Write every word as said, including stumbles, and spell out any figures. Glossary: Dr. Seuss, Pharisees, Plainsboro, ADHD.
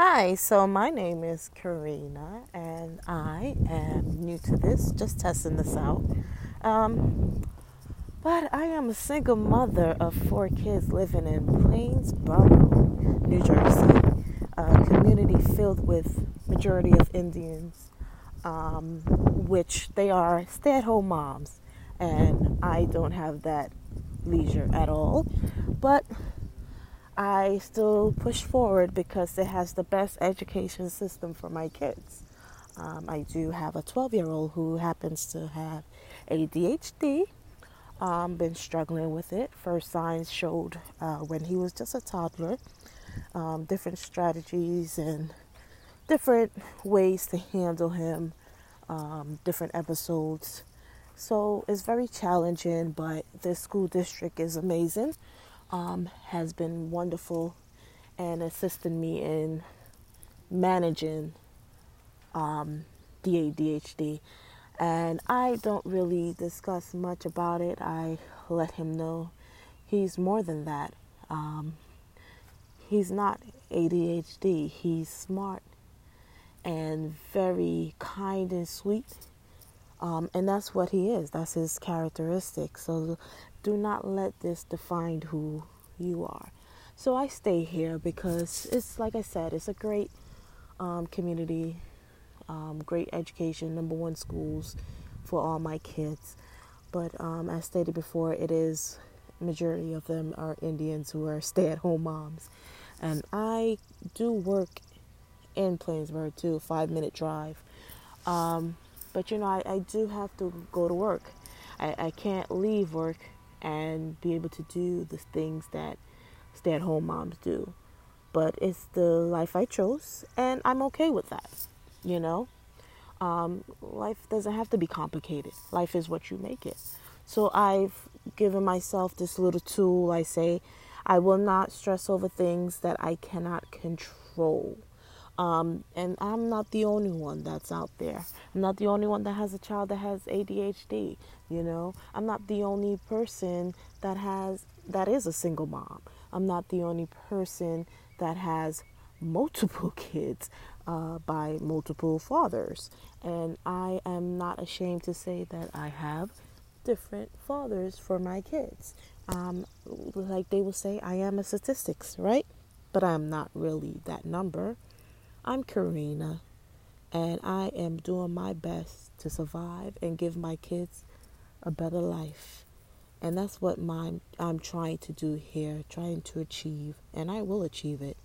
Hi, so my name is Karina, and I am new to this, just testing this out. Um, but I am a single mother of four kids living in Plainsboro, New Jersey, a community filled with majority of Indians, um, which they are stay-at-home moms, and I don't have that leisure at all, but I still push forward because it has the best education system for my kids. Um, I do have a twelve-year-old who happens to have A D H D. Um, been struggling with it. First signs showed uh, when he was just a toddler. Um, different strategies and different ways to handle him. Um, different episodes. So it's very challenging, but the school district is amazing. Um, has been wonderful and assisting me in managing um, the A D H D. And I don't really discuss much about it. I let him know he's more than that. Um, he's not A D H D. He's smart and very kind and sweet. Um, and that's what he is. That's his characteristic. So do not let this define who you are. So I stay here because it's, like I said, it's a great um, community, um, great education, number one schools for all my kids. But um, as stated before, it is, majority of them are Indians who are stay-at-home moms. And I do work in Plainsboro too, five-minute drive. Um, but, you know, I, I do have to go to work. I, I can't leave work and be able to do the things that stay-at-home moms do. But it's the life I chose, and I'm okay with that, you know? Um, life doesn't have to be complicated. Life is what you make it. So I've given myself this little tool. I say, I will not stress over things that I cannot control. Um, and I'm not the only one that's out there. I'm not the only one that has a child that has A D H D, you know. I'm not the only person that has, that is a single mom. I'm not the only person that has multiple kids uh, by multiple fathers. And I am not ashamed to say that I have different fathers for my kids. Um, like they will say, I am a statistics, right? But I'm not really that number. I'm Karina, and I am doing my best to survive and give my kids a better life. And that's what my, I'm trying to do here, trying to achieve, and I will achieve it.